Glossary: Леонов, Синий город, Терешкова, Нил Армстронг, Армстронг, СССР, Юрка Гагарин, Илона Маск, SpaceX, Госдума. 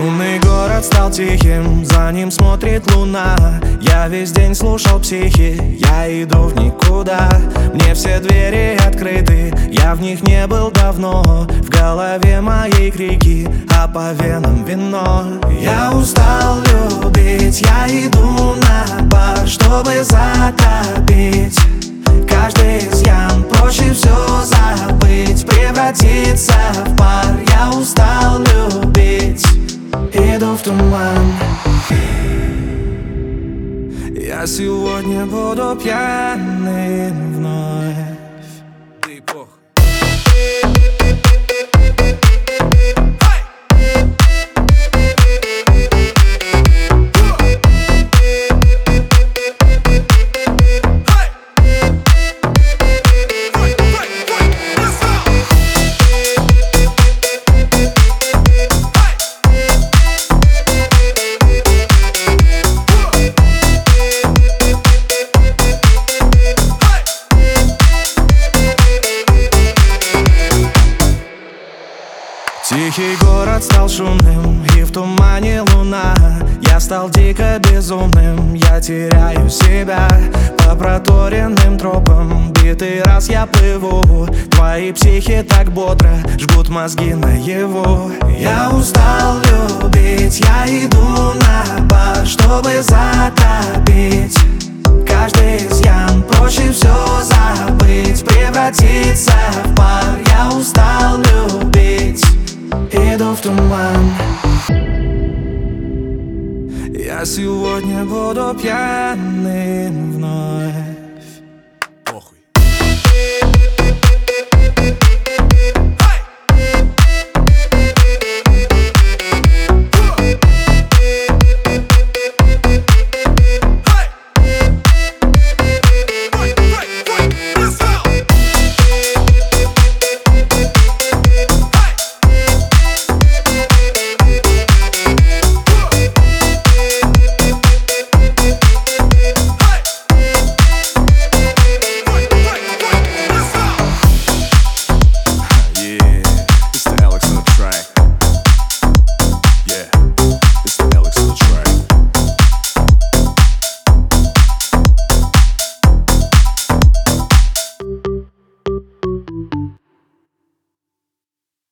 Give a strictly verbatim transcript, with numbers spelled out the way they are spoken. Шумный город стал тихим, за ним смотрит луна. Я весь день слушал психи, я иду в никуда. Мне все двери открыты, я в них не был давно. В голове моей крики, а по венам вино. Я устал любить, я иду на бар, чтобы затопить каждый из ям. Проще все забыть, превратиться в пар. Я устал любить, иду в туман. Я сегодня буду пьяным вновь. Тихий город стал шумным, и в тумане луна. Я стал дико безумным, я теряю себя. По проторенным тропам битый раз я плыву. Твои психи так бодро жгут мозги наяву. Я устал любить, я иду на бар, чтобы затопить каждый из ям. Проще все забыть, превратиться в пар. Я устал любить, иду в туман. Я сегодня буду пьяным вновь.